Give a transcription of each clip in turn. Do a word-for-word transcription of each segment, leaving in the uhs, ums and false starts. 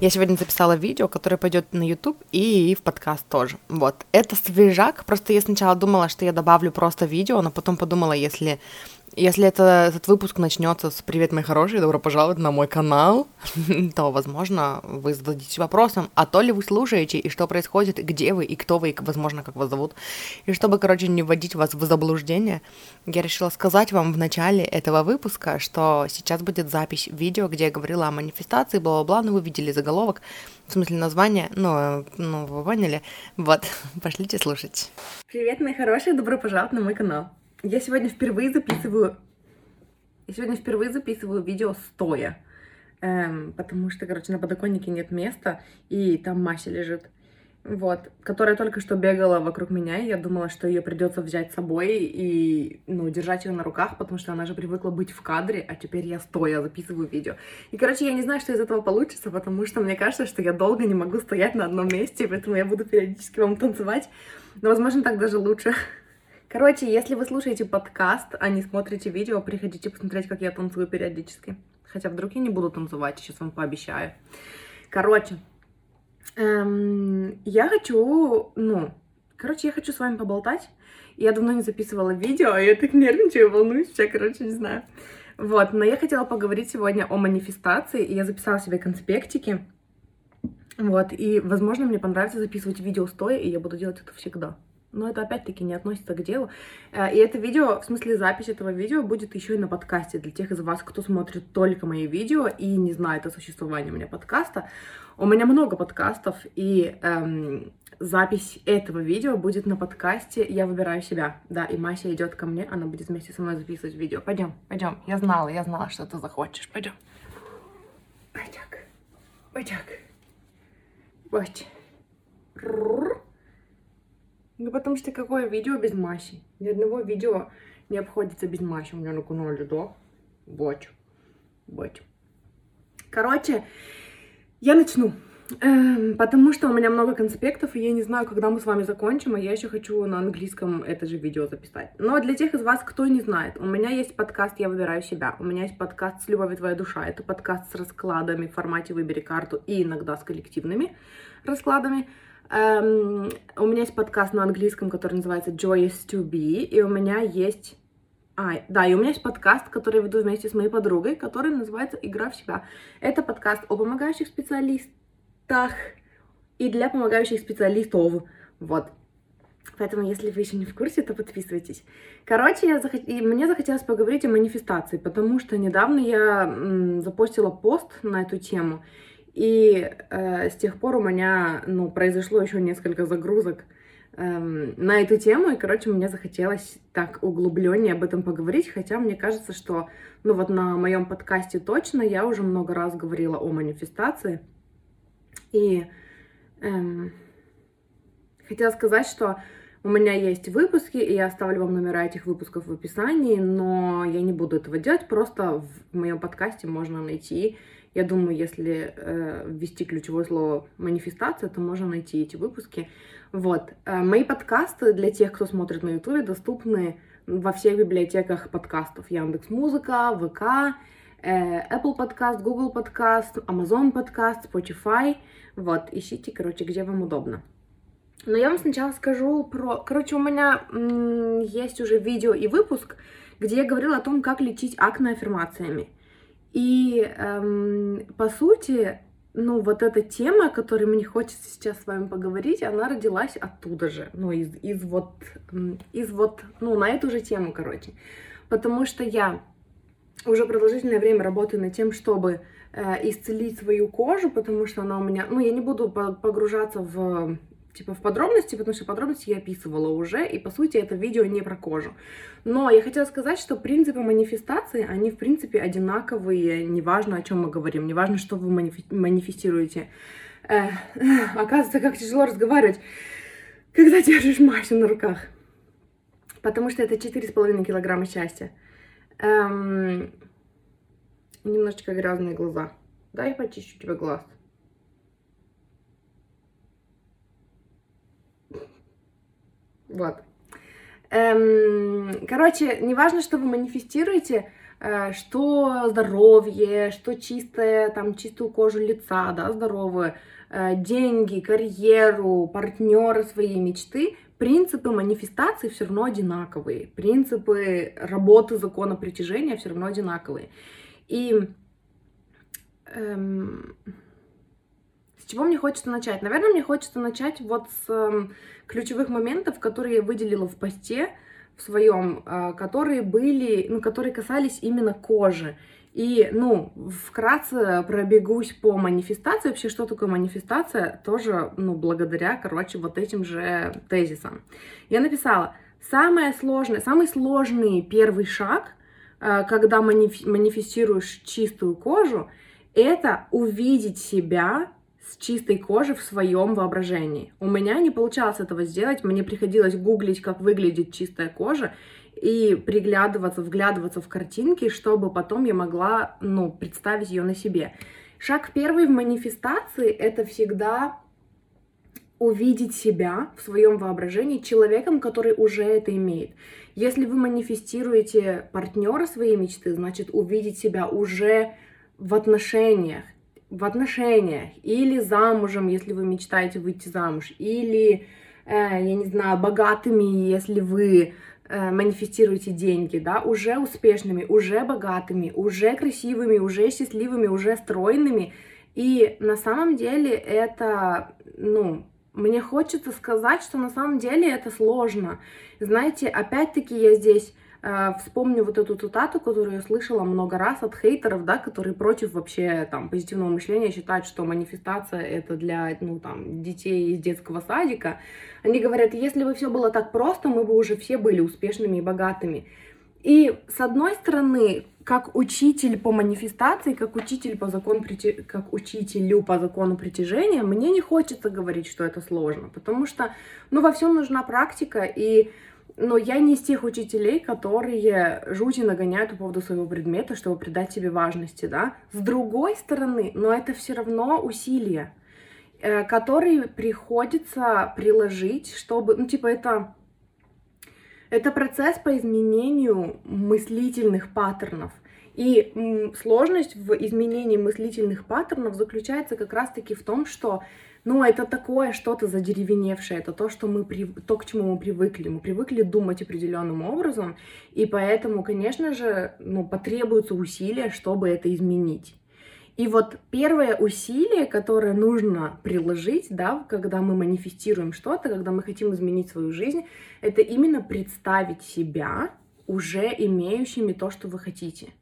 Я сегодня записала видео, которое пойдет на YouTube и в подкаст тоже. Вот, это свежак, просто я сначала думала, что я добавлю просто видео, но потом подумала, если, если это, этот выпуск начнется с «Привет, мои хорошие, добро пожаловать на мой канал», то, возможно, вы зададитесь вопросом, а то ли вы слушаете, и что происходит, и где вы, и кто вы, и, возможно, как вас зовут. И чтобы, короче, не вводить вас в заблуждение, я решила сказать вам в начале этого выпуска, что сейчас будет запись видео, где я говорила о манифестации, бла-бла-бла, но вы видели заголовок, в смысле название, ну, ну вы поняли. Вот, пошлите слушать. Привет, мои хорошие, добро пожаловать на мой канал. Я сегодня впервые записываю... Я сегодня впервые записываю видео стоя, эм, потому что, короче, на подоконнике нет места, и там Мася лежит, вот, которая только что бегала вокруг меня, и я думала, что ее придется взять с собой и, ну, держать ее на руках, потому что она же привыкла быть в кадре, а теперь я стоя записываю видео. И, короче, я не знаю, что из этого получится, потому что мне кажется, что я долго не могу стоять на одном месте, поэтому я буду периодически вам танцевать, но, возможно, так даже лучше. Короче, если вы слушаете подкаст, а не смотрите видео, приходите посмотреть, как я танцую периодически. Хотя вдруг я не буду танцевать, сейчас вам пообещаю. Короче, эм, я хочу, ну, короче, я хочу с вами поболтать. Я давно не записывала видео, а я так нервничаю, волнуюсь, я, короче, не знаю. Вот, но я хотела поговорить сегодня о манифестации, и я записала себе конспектики. Вот, и, возможно, мне понравится записывать видео стоя, и я буду делать это всегда. Но это опять-таки не относится к делу. И это видео, в смысле запись этого видео, будет еще и на подкасте. Для тех из вас, кто смотрит только мои видео и не знает о существовании у меня подкаста. У меня много подкастов, и эм, запись этого видео будет на подкасте «Я выбираю себя». Да, и Мася идет ко мне, она будет вместе со мной записывать видео. Пойдем, пойдем. Я знала, я знала, что ты захочешь. Пойдем. Пойдем. Пойдем. Пойдем. Ну, потому что какое видео без Маси? Ни одного видео не обходится без Маси. У меня на канале, да? Вот. Вот. Короче, я начну. Эм, потому что у меня много конспектов, и я не знаю, когда мы с вами закончим, а я еще хочу на английском это же видео записать. Но для тех из вас, кто не знает, у меня есть подкаст «Я выбираю себя». У меня есть подкаст «С любовью твоя душа». Это подкаст с раскладами в формате «Выбери карту» и иногда с коллективными раскладами. Um, у меня есть подкаст на английском, который называется Joyous to be, и у меня есть... А, да, и у меня есть подкаст, который я веду вместе с моей подругой, который называется «Игра в себя». Это подкаст о помогающих специалистах и для помогающих специалистов, вот. Поэтому, если вы еще не в курсе, то подписывайтесь. Короче, я захот... и мне захотелось поговорить о манифестации, потому что недавно я м, запостила пост на эту тему, и э, с тех пор у меня, ну, произошло еще несколько загрузок эм, на эту тему, и, короче, мне захотелось так углубленнее об этом поговорить, хотя мне кажется, что, ну, вот на моем подкасте точно я уже много раз говорила о манифестации, и эм, хотела сказать, что у меня есть выпуски, и я оставлю вам номера этих выпусков в описании, но я не буду этого делать, просто в моем подкасте можно найти... Я думаю, если э, ввести ключевое слово «манифестация», то можно найти эти выпуски. Вот. Э, мои подкасты для тех, кто смотрит на Ютубе, доступны во всех библиотеках подкастов. Яндекс.Музыка, ВК, э, Apple Podcast, Google Podcast, Amazon Podcast, Spotify. Вот. Ищите, короче, где вам удобно. Но я вам сначала скажу про... Короче, у меня м- есть уже видео и выпуск, где я говорила о том, как лечить акне аффирмациями. И, эм, по сути, ну, вот эта тема, о которой мне хочется сейчас с вами поговорить, она родилась оттуда же, ну, из, из вот, из вот, ну, на эту же тему, короче. Потому что я уже продолжительное время работаю над тем, чтобы э, исцелить свою кожу, потому что она у меня, ну, я не буду погружаться в... типа в подробности, потому что подробности я описывала уже, и, по сути, это видео не про кожу. Но я хотела сказать, что принципы манифестации, они, в принципе, одинаковые, неважно, о чем мы говорим, неважно, что вы манифестируете. Э, оказывается, как тяжело разговаривать, когда держишь Масю на руках. потому что это четыре с половиной килограмма счастья. Эм... Немножечко грязные глаза. Дай я почищу тебе глаз. Вот. Эм... Короче, неважно, что вы манифестируете, что здоровье, что чистое, там, чистую кожу лица, да, здоровую, деньги, карьеру, партнера своей мечты, принципы манифестации все равно одинаковые, принципы работы закона притяжения все равно одинаковые. И эм, с чего мне хочется начать? Наверное, мне хочется начать вот с эм, ключевых моментов, которые я выделила в посте, в своем, которые были, ну, которые касались именно кожи. И, ну, вкратце пробегусь по манифестации. Вообще, что такое манифестация? Тоже, ну, благодаря, короче, вот этим же тезисам. Я написала, самое сложное, самый сложный первый шаг, когда манифестируешь чистую кожу, это увидеть себя с чистой кожи в своем воображении. У меня не получалось этого сделать, мне приходилось гуглить, как выглядит чистая кожа, и приглядываться, вглядываться в картинки, чтобы потом я могла, ну, представить ее на себе. Шаг первый в манифестации — это всегда увидеть себя в своем воображении человеком, который уже это имеет. Если вы манифестируете партнера своей мечты, значит, увидеть себя уже в отношениях, в отношениях, или замужем, если вы мечтаете выйти замуж, или, э, я не знаю, богатыми, если вы э, манифестируете деньги, да, уже успешными, уже богатыми, уже красивыми, уже счастливыми, уже стройными. И на самом деле это, ну, мне хочется сказать, что на самом деле это сложно. Знаете, опять-таки я здесь вспомню вот эту цитату, которую я слышала много раз от хейтеров, да, которые против вообще там позитивного мышления, считают, что манифестация это для, ну, там, детей из детского садика. Они говорят, если бы все было так просто, мы бы уже все были успешными и богатыми. И с одной стороны, как учитель по манифестации, как учитель по закону, как учителю по закону притяжения, мне не хочется говорить, что это сложно, потому что, ну, во всем нужна практика. И но я не из тех учителей, которые жути нагоняют по поводу своего предмета, чтобы придать себе важности, да. С другой стороны, но это все равно усилия, которые приходится приложить, чтобы, ну, типа, это, это процесс по изменению мыслительных паттернов. И сложность в изменении мыслительных паттернов заключается как раз-таки в том, что, ну, это такое что-то задеревеневшее, это то, что мы, то, к чему мы привыкли. Мы привыкли думать определенным образом, и поэтому, конечно же, ну, потребуются усилия, чтобы это изменить. И вот первое усилие, которое нужно приложить, да, когда мы манифестируем что-то, когда мы хотим изменить свою жизнь, это именно представить себя уже имеющими то, что вы хотите.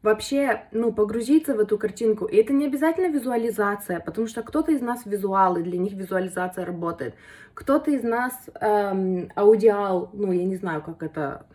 Вообще, ну, погрузиться в эту картинку. И это не обязательно визуализация, потому что кто-то из нас визуал, и для них визуализация работает. Кто-то из нас эм, аудиал, ну, я не знаю, как это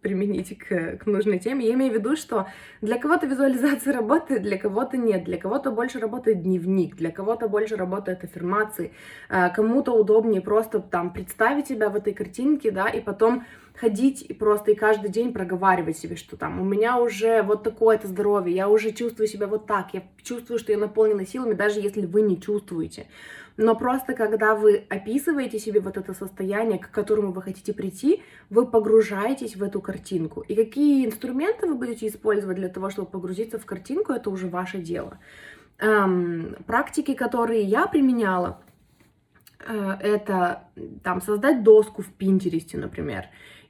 применить к, к нужной теме. Я имею в виду, что для кого-то визуализация работает, для кого-то нет. Для кого-то больше работает дневник, для кого-то больше работает аффирмации. Э, кому-то удобнее просто там представить себя в этой картинке, да, и потом ходить и просто и каждый день проговаривать себе, что там у меня уже вот такое-то здоровье, я уже чувствую себя вот так, я чувствую, что я наполнена силами, даже если вы не чувствуете. Но просто когда вы описываете себе вот это состояние, к которому вы хотите прийти, вы погружаетесь в эту картинку. И какие инструменты вы будете использовать для того, чтобы погрузиться в картинку, это уже ваше дело. Эм, практики, которые я применяла, э, это там создать доску в Pinterest, например,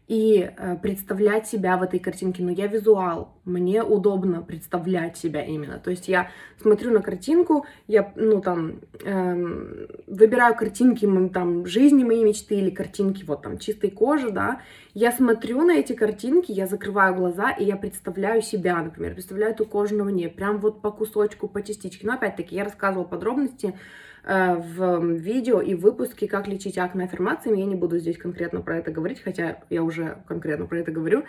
и представлять себя в этой картинке. Но я визуал, мне удобно представлять себя именно. То есть я смотрю на картинку, я, ну, там, эм, выбираю картинки, там, жизни моей мечты или картинки, вот, там, чистой кожи, да. Я смотрю на эти картинки, я закрываю глаза, и я представляю себя, например, представляю эту кожу на мне, прям вот по кусочку, по частичке. Но, опять-таки, я рассказывала подробности в видео и в выпуске «Как лечить акне аффирмациями». Я не буду здесь конкретно про это говорить, хотя я уже конкретно про это говорю.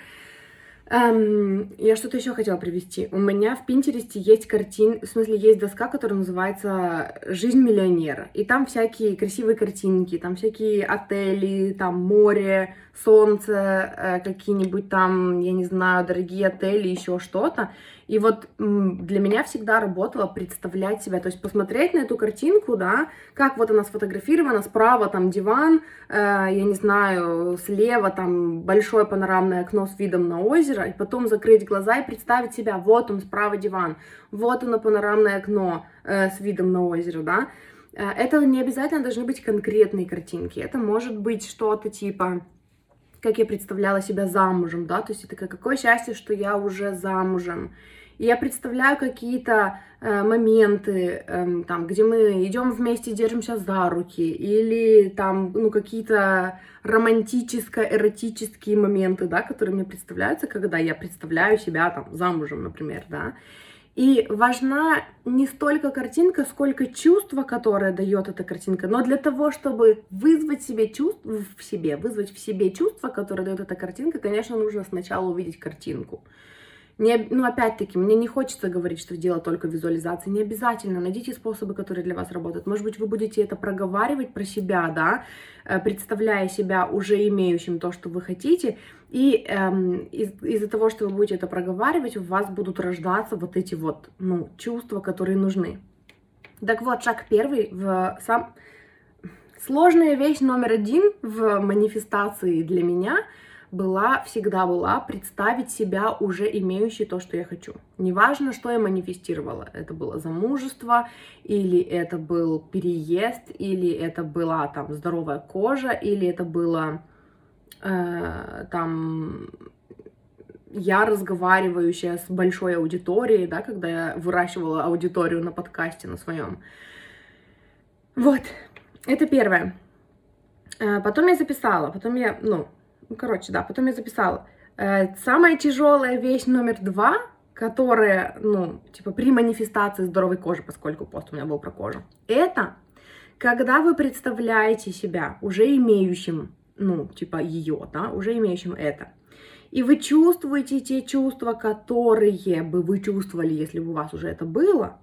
Эм, я что-то еще хотела привести. У меня в Пинтересте есть картин, в смысле, есть доска, которая называется «Жизнь миллионера». И там всякие красивые картинки, там всякие отели, там море, солнце, э, какие-нибудь там, я не знаю, дорогие отели, еще что-то. И вот для меня всегда работало представлять себя, то есть посмотреть на эту картинку, да, как вот она сфотографирована, справа там диван, э, я не знаю, слева там большое панорамное окно с видом на озеро, и потом закрыть глаза и представить себя, вот он справа диван, вот оно панорамное окно э, с видом на озеро, да. Э, это не обязательно должны быть конкретные картинки, это может быть что-то типа... как я представляла себя замужем, да, то есть я такая, какое счастье, что я уже замужем. И я представляю какие-то э, моменты, э, там, где мы идем вместе, держимся за руки, или там, ну, какие-то романтическо-эротические моменты, да, которые мне представляются, когда я представляю себя, там, замужем, например, да. И важна не столько картинка, сколько чувство, которое дает эта картинка. Но для того, чтобы вызвать себе чувств, в себе, вызвать в себе чувство, которое дает эта картинка, конечно, нужно сначала увидеть картинку. Не, ну, опять-таки, мне не хочется говорить, что дело только в визуализации. Не обязательно. Найдите способы, которые для вас работают. Может быть, вы будете это проговаривать про себя, да, представляя себя уже имеющим то, что вы хотите. И эм, из- из-за того, что вы будете это проговаривать, у вас будут рождаться вот эти вот, ну, чувства, которые нужны. Так вот, шаг первый в сам... Сложная вещь номер один в манифестации для меня — была, всегда была, представить себя уже имеющей то, что я хочу. Неважно, что я манифестировала. Это было замужество, или это был переезд, или это была там здоровая кожа, или это было э, там я разговаривающая с большой аудиторией, да, когда я выращивала аудиторию на подкасте на своем. Вот, это первое. Потом я записала, потом я, ну, короче, да, потом я записала. Самая тяжелая вещь номер два, которая, ну, типа при манифестации здоровой кожи, поскольку пост у меня был про кожу, это когда вы представляете себя уже имеющим, ну, типа ее, да, уже имеющим это. И вы чувствуете те чувства, которые бы вы чувствовали, если бы у вас уже это было.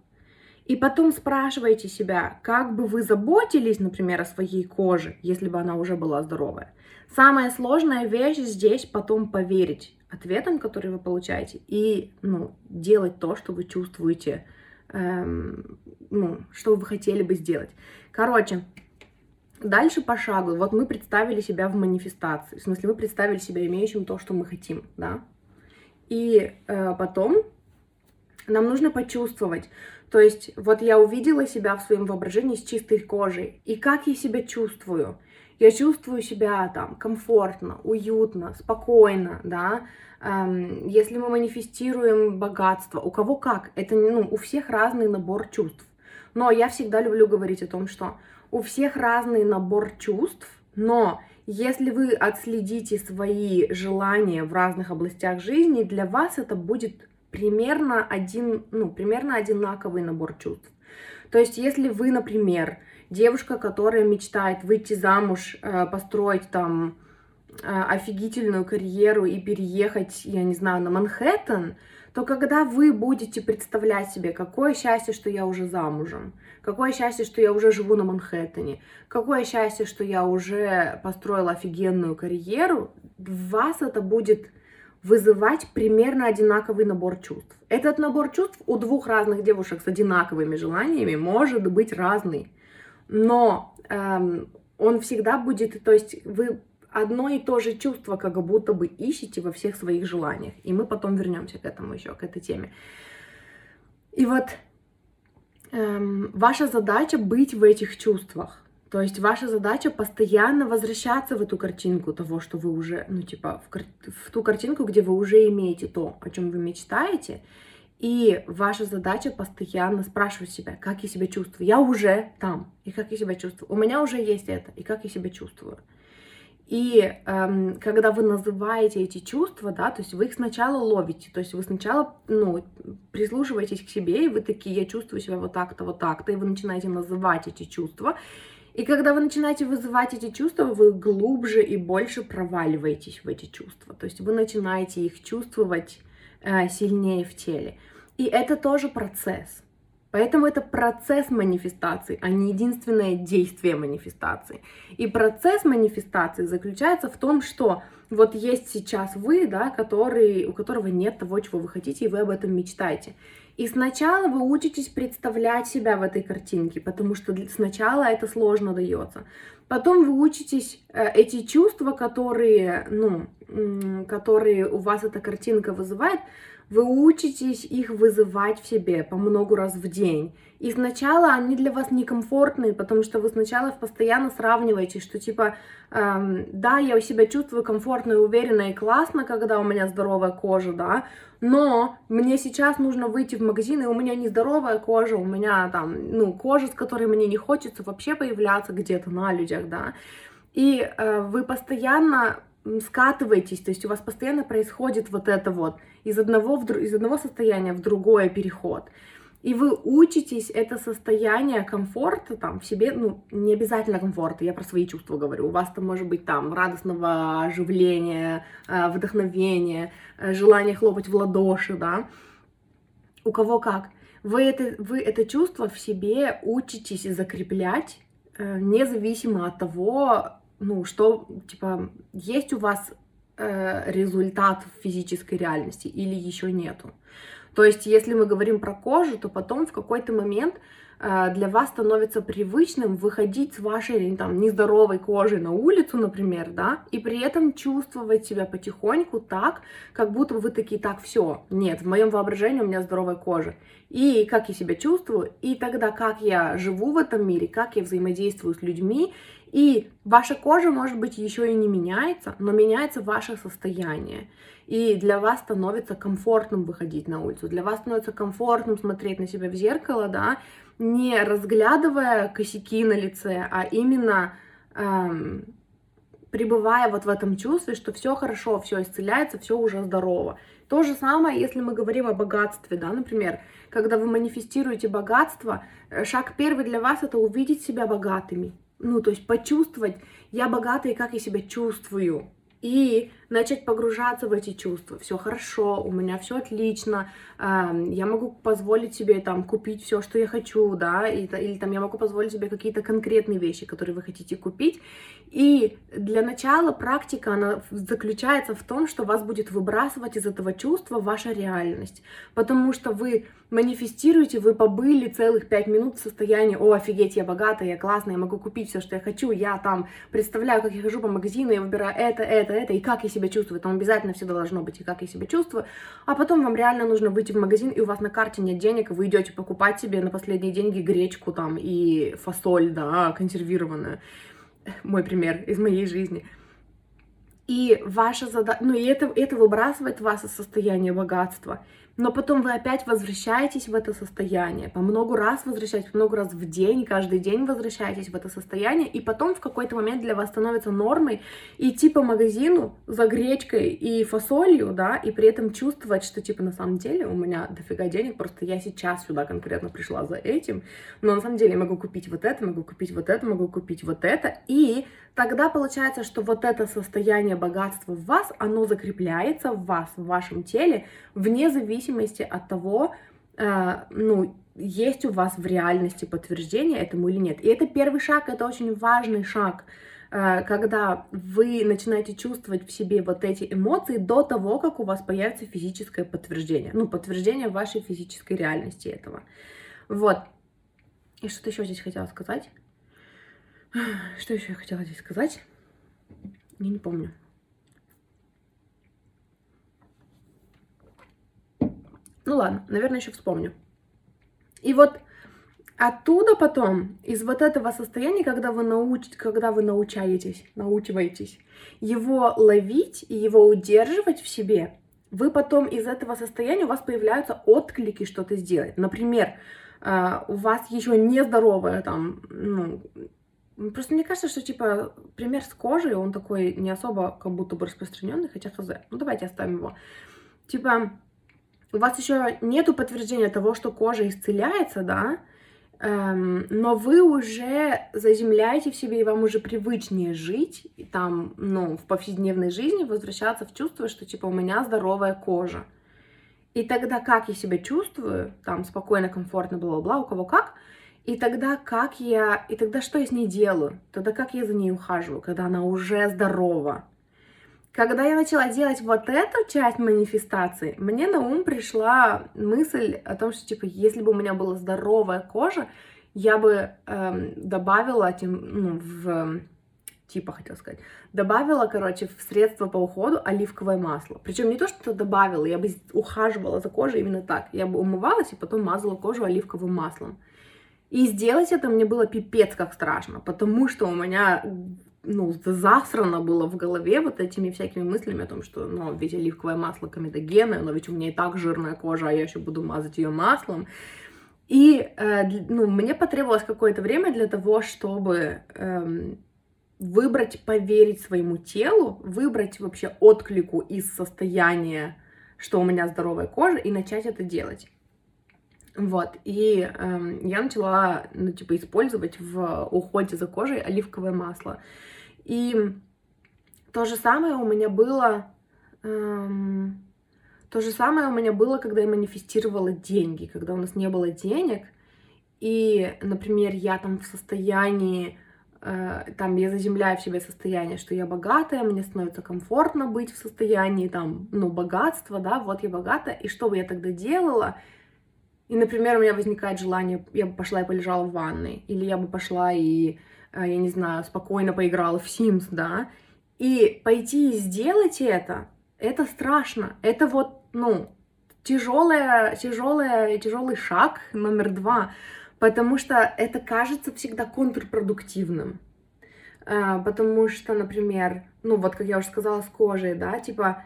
И потом спрашиваете себя, как бы вы заботились, например, о своей коже, если бы она уже была здоровая. Самая сложная вещь здесь потом поверить ответам, которые вы получаете, и, ну, делать то, что вы чувствуете, эм, ну, что вы хотели бы сделать. Короче, дальше по шагу. Вот мы представили себя в манифестации. В смысле, мы представили себя имеющим то, что мы хотим, да. И э, потом нам нужно почувствовать. То есть вот я увидела себя в своем воображении с чистой кожей. И как я себя чувствую? Я чувствую себя там комфортно, уютно, спокойно, да. Эм, если мы манифестируем богатство, у кого как, это, ну, у всех разный набор чувств. Но я всегда люблю говорить о том, что у всех разный набор чувств, но если вы отследите свои желания в разных областях жизни, для вас это будет... примерно один, ну, примерно одинаковый набор чувств. То есть, если вы, например, девушка, которая мечтает выйти замуж, построить там офигительную карьеру и переехать, я не знаю, на Манхэттен, то когда вы будете представлять себе, какое счастье, что я уже замужем, какое счастье, что я уже живу на Манхэттене, какое счастье, что я уже построила офигенную карьеру, в вас это будет... вызывать примерно одинаковый набор чувств. Этот набор чувств у двух разных девушек с одинаковыми желаниями может быть разный, но эм, он всегда будет, то есть вы одно и то же чувство как будто бы ищете во всех своих желаниях, и мы потом вернемся к этому еще, к этой теме. И вот эм, ваша задача быть в этих чувствах. То есть ваша задача постоянно возвращаться в эту картинку того, что вы уже, ну, типа, в, кар- в ту картинку, где вы уже имеете то, о чем вы мечтаете. И ваша задача постоянно спрашивать себя, как я себя чувствую. Я уже там, и как я себя чувствую. У меня уже есть это, и как я себя чувствую. И эм, когда вы называете эти чувства, да, то есть вы их сначала ловите, то есть вы сначала, ну, прислушиваетесь к себе, и вы такие, я чувствую себя вот так-то, вот так-то, и вы начинаете называть эти чувства. И когда вы начинаете вызывать эти чувства, вы глубже и больше проваливаетесь в эти чувства. То есть вы начинаете их чувствовать э, сильнее в теле. И это тоже процесс. Поэтому это процесс манифестации, а не единственное действие манифестации. И процесс манифестации заключается в том, что вот есть сейчас вы, да, который, у которого нет того, чего вы хотите, и вы об этом мечтаете. И сначала вы учитесь представлять себя в этой картинке, потому что сначала это сложно дается. Потом вы учитесь эти чувства, которые, ну, которые у вас эта картинка вызывает, вы учитесь их вызывать в себе по много раз в день. И сначала они для вас некомфортные, потому что вы сначала постоянно сравниваете, что типа, эм, да, я у себя чувствую комфортно и уверенно и классно, когда у меня здоровая кожа, да, но мне сейчас нужно выйти в магазин, и у меня нездоровая кожа, у меня там, ну, кожа, с которой мне не хочется вообще появляться где-то на людях, да. И э, вы постоянно скатываетесь, то есть у вас постоянно происходит вот это вот из одного, в, из одного состояния в другое переход. И вы учитесь это состояние комфорта там в себе, ну, не обязательно комфорта, я про свои чувства говорю, у вас там может быть там радостного оживления, вдохновения, желание хлопать в ладоши, да, у кого как. Вы это, вы это чувство в себе учитесь закреплять, независимо от того, ну, что, типа, есть у вас э, результат в физической реальности или еще нету. То есть, если мы говорим про кожу, то потом в какой-то момент э, для вас становится привычным выходить с вашей, там, нездоровой кожей на улицу, например, да, и при этом чувствовать себя потихоньку так, как будто вы такие, так, все, нет, в моем воображении у меня здоровая кожа. И как я себя чувствую, и тогда как я живу в этом мире, как я взаимодействую с людьми. И ваша кожа, может быть, еще и не меняется, но меняется ваше состояние. И для вас становится комфортным выходить на улицу, для вас становится комфортным смотреть на себя в зеркало, да, не разглядывая косяки на лице, а именно эм, пребывая вот в этом чувстве, что все хорошо, все исцеляется, все уже здорово. То же самое, если мы говорим о богатстве, да, например, когда вы манифестируете богатство, шаг первый для вас — это увидеть себя богатыми. Ну, то есть почувствовать, я богатая, и как я себя чувствую. И начать погружаться в эти чувства. Все хорошо, у меня все отлично, э, я могу позволить себе там купить все, что я хочу, да, и, или там я могу позволить себе какие-то конкретные вещи, которые вы хотите купить. И для начала практика, она заключается в том, что вас будет выбрасывать из этого чувства ваша реальность, потому что вы манифестируете, вы побыли целых пять минут в состоянии, о, офигеть, я богатая, я классная, я могу купить все, что я хочу, я там представляю, как я хожу по магазину, я выбираю это, это, это, и как я себя чувствую, там обязательно все должно быть, и как я себя чувствую, а потом вам реально нужно выйти в магазин, и у вас на карте нет денег, и вы идете покупать себе на последние деньги гречку там и фасоль, да, консервированную, мой пример из моей жизни. И ваша задача, ну и это, это выбрасывает вас из состояния богатства, но потом вы опять возвращаетесь в это состояние, по много раз возвращаетесь, по много раз в день, каждый день возвращаетесь в это состояние, и потом в какой-то момент для вас становится нормой идти по магазину за гречкой и фасолью, да, и при этом чувствовать, что типа на самом деле у меня дофига денег, просто я сейчас сюда конкретно пришла за этим, но на самом деле я могу купить вот это, могу купить вот это, могу купить вот это, и тогда получается, что вот это состояние богатства в вас, оно закрепляется в вас, в вашем теле, вне зависимости от того, э, ну, есть у вас в реальности подтверждение этому или нет. И это первый шаг, это очень важный шаг, э, когда вы начинаете чувствовать в себе вот эти эмоции до того, как у вас появится физическое подтверждение, ну, подтверждение вашей физической реальности этого. Вот. И что-то еще здесь хотела сказать. Что еще я хотела здесь сказать? Я не помню. Ну ладно, наверное, еще вспомню. И вот оттуда потом, из вот этого состояния, когда вы, науч... когда вы научаетесь, научиваетесь его ловить и его удерживать в себе, вы потом из этого состояния, у вас появляются отклики что-то сделать. Например, у вас еще нездоровая там, ну, просто мне кажется, что, типа, пример с кожей, он такой не особо как будто бы распространенный, хотя хз. Ну, давайте оставим его. Типа, у вас еще нету подтверждения того, что кожа исцеляется, да, но вы уже заземляете в себе, и вам уже привычнее жить, и там, ну, в повседневной жизни возвращаться в чувство, что, типа, у меня здоровая кожа. И тогда, как я себя чувствую, там, спокойно, комфортно, бла-бла-бла, у кого как, и тогда, как я, и тогда, что я с ней делаю, тогда, как я за ней ухаживаю, когда она уже здорова. Когда я начала делать вот эту часть манифестации, мне на ум пришла мысль о том, что, типа, если бы у меня была здоровая кожа, я бы эм, добавила, тем, ну, в, типа, хотела сказать, добавила, короче, в средство по уходу оливковое масло. Причем не то, что добавила, я бы ухаживала за кожей именно так. Я бы умывалась и потом мазала кожу оливковым маслом. И сделать это мне было пипец как страшно, потому что у меня... ну, засрано было в голове вот этими всякими мыслями о том, что, ну, ведь оливковое масло комедогенное, но ведь у меня и так жирная кожа, а я еще буду мазать ее маслом. И, э, ну, мне потребовалось какое-то время для того, чтобы э, выбрать, поверить своему телу, выбрать вообще отклику из состояния, что у меня здоровая кожа, и начать это делать. Вот, и э, я начала, ну, типа, использовать в уходе за кожей оливковое масло. И то же самое у меня было, э, то же самое у меня было, когда я манифестировала деньги, когда у нас не было денег, и, например, я там в состоянии, э, там, я заземляю в себе состояние, что я богатая, мне становится комфортно быть в состоянии, там, ну, богатства, да, вот я богатая, и что бы я тогда делала? И, например, у меня возникает желание, я бы пошла и полежала в ванной, или я бы пошла и, я не знаю, спокойно поиграла в Sims, да, и пойти и сделать это, это страшно, это вот, ну, тяжелая, тяжелая, тяжелый шаг номер два, потому что это кажется всегда контрпродуктивным, потому что, например, ну, вот, как я уже сказала, с кожей, да, типа,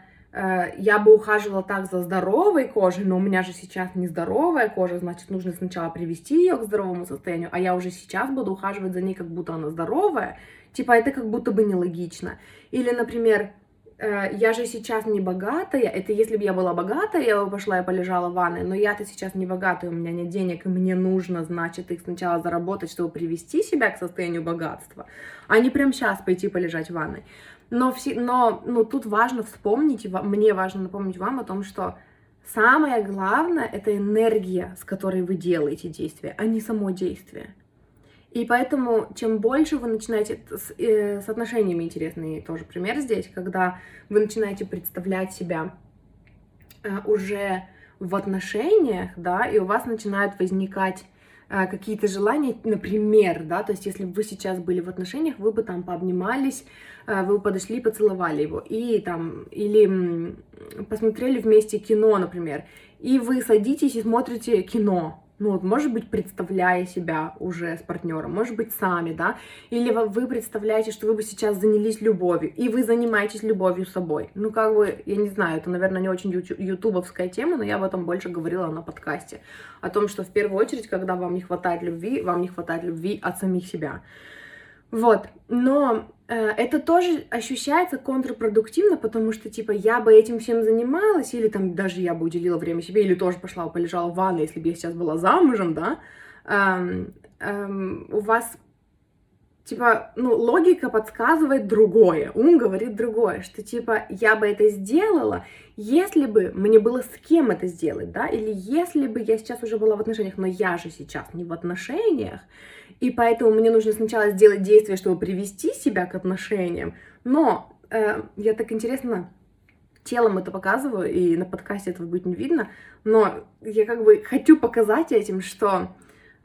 я бы ухаживала так за здоровой кожей, но у меня же сейчас нездоровая кожа, значит, нужно сначала привести ее к здоровому состоянию, а я уже сейчас буду ухаживать за ней, как будто она здоровая. Типа, это как будто бы нелогично. Или, например, я же сейчас не богатая, это если бы я была богатая, я бы пошла и полежала в ванной, но я-то сейчас не богатая, у меня нет денег, и мне нужно, значит, их сначала заработать, чтобы привести себя к состоянию богатства, а не прямо сейчас пойти полежать в ванной. Но, все, но ну, тут важно вспомнить, мне важно напомнить вам о том, что самое главное — это энергия, с которой вы делаете действие, а не само действие. И поэтому, чем больше вы начинаете, с, э, с отношениями интересный тоже пример здесь, когда вы начинаете представлять себя э, уже в отношениях, да, и у вас начинают возникать э, какие-то желания, например, да, то есть если бы вы сейчас были в отношениях, вы бы там пообнимались, э, вы бы подошли и поцеловали его, и там, или м, посмотрели вместе кино, например, и вы садитесь и смотрите кино. Ну вот, может быть, представляя себя уже с партнером, может быть, сами, да, или вы представляете, что вы бы сейчас занялись любовью, и вы занимаетесь любовью с собой. Ну, как бы, я не знаю, это, наверное, не очень ютубовская тема, но я об этом больше говорила на подкасте, о том, что в первую очередь, когда вам не хватает любви, вам не хватает любви от самих себя. Вот, но э, это тоже ощущается контрпродуктивно, потому что, типа, я бы этим всем занималась, или там даже я бы уделила время себе, или тоже пошла, полежала в ванной, если бы я сейчас была замужем, да, эм, эм, у вас, типа, ну, логика подсказывает другое, ум говорит другое, что, типа, я бы это сделала, если бы мне было с кем это сделать, да, или если бы я сейчас уже была в отношениях, но я же сейчас не в отношениях, и поэтому мне нужно сначала сделать действие, чтобы привести себя к отношениям. Но э, я так интересно телом это показываю, и на подкасте этого будет не видно, но я как бы хочу показать этим, что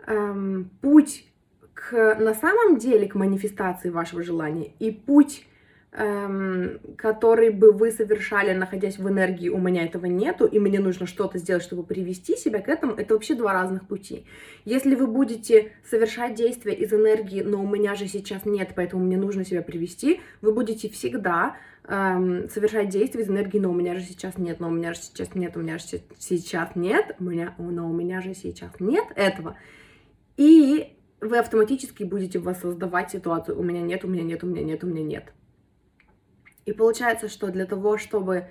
э, путь к, на самом деле к манифестации вашего желания и путь, э, который бы вы совершали, находясь в энергии, у меня этого нету, и мне нужно что-то сделать, чтобы привести себя к этому, это вообще два разных пути. Если вы будете совершать действия из энергии, но у меня же сейчас нет, поэтому мне нужно себя привести, вы будете всегда э, совершать действия из энергии, но у меня же сейчас нет, но у меня же сейчас нет, у меня же сейчас нет, у меня, но у меня же сейчас нет этого. И вы автоматически будете воссоздавать ситуацию «у меня нет, у меня нет, у меня нет, у меня нет». И получается, что для того, чтобы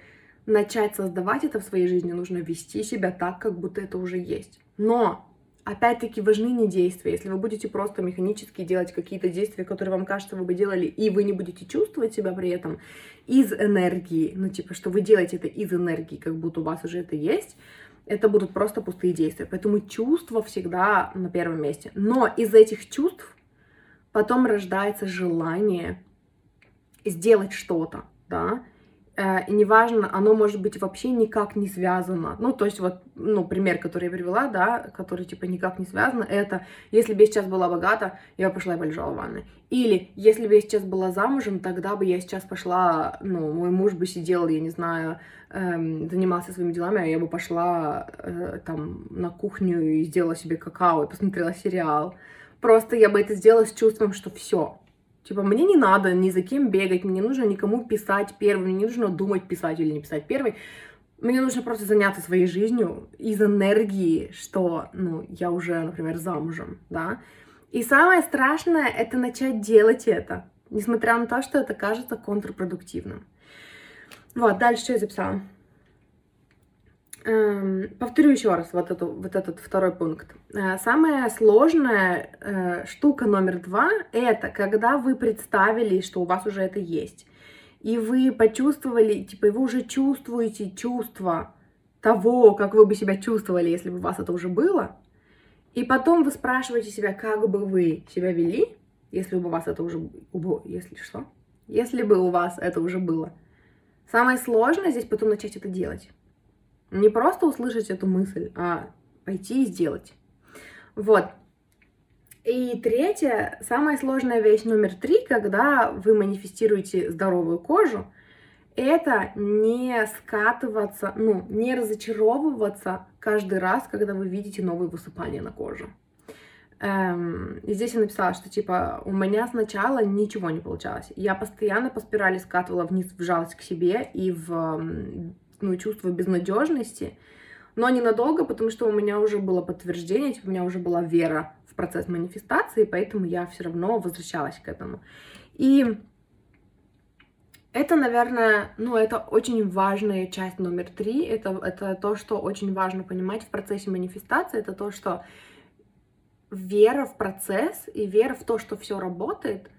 начать создавать это в своей жизни, нужно вести себя так, как будто это уже есть. Но Опять-таки важны не действия. Если вы будете просто механически делать какие-то действия, которые вам кажется, вы бы делали, и вы не будете чувствовать себя при этом из энергии, ну типа, что вы делаете это из энергии, как будто у вас уже это есть, это будут просто пустые действия. Поэтому чувства всегда на первом месте. Но из этих чувств потом рождается желание сделать что-то, да, и неважно, оно может быть вообще никак не связано. Ну, то есть вот, ну, пример, который я привела, да, который, типа, никак не связан, это если бы я сейчас была богата, я пошла и полежала в ванной. Или если бы я сейчас была замужем, тогда бы я сейчас пошла, ну, мой муж бы сидел, я не знаю, эм, занимался своими делами, а я бы пошла, э, там, на кухню и сделала себе какао и посмотрела сериал. Просто я бы это сделала с чувством, что все. Типа, мне не надо ни за кем бегать, мне не нужно никому писать первым, мне не нужно думать, писать или не писать первой. Мне нужно просто заняться своей жизнью из энергии, что, ну, я уже, например, замужем, да. И самое страшное — это начать делать это, несмотря на то, что это кажется контрпродуктивным. Вот, дальше что я записала. Эм, повторю еще раз вот, эту, вот этот второй пункт. Э, самая сложная э, штука номер два — это когда вы представили, что у вас уже это есть, и вы почувствовали, типа, вы уже чувствуете чувство того, как вы бы себя чувствовали, если бы у вас это уже было, и потом вы спрашиваете себя, как бы вы себя вели, если бы у вас это уже... Если что? Если бы у вас это уже было. Самое сложное здесь потом начать это делать. Не просто услышать эту мысль, а пойти и сделать. Вот. И третья, самая сложная вещь номер три, когда вы манифестируете здоровую кожу, это не скатываться, ну, не разочаровываться каждый раз, когда вы видите новые высыпания на коже. Эм, здесь я написала, что типа у меня сначала ничего не получалось. Я постоянно по спирали скатывала вниз в жалость к себе и в... ну, чувство безнадежности, но ненадолго, потому что у меня уже было подтверждение, типа, у меня уже была вера в процесс манифестации, поэтому я все равно возвращалась к этому. И это, наверное, ну, это очень важная часть номер три, это, это то, что очень важно понимать в процессе манифестации, это то, что вера в процесс и вера в то, что все работает,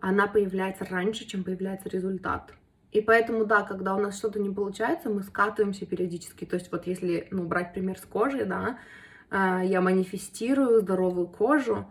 она появляется раньше, чем появляется результат. И поэтому, да, когда у нас что-то не получается, мы скатываемся периодически. То есть вот если, ну, брать пример с кожей, да, я манифестирую здоровую кожу,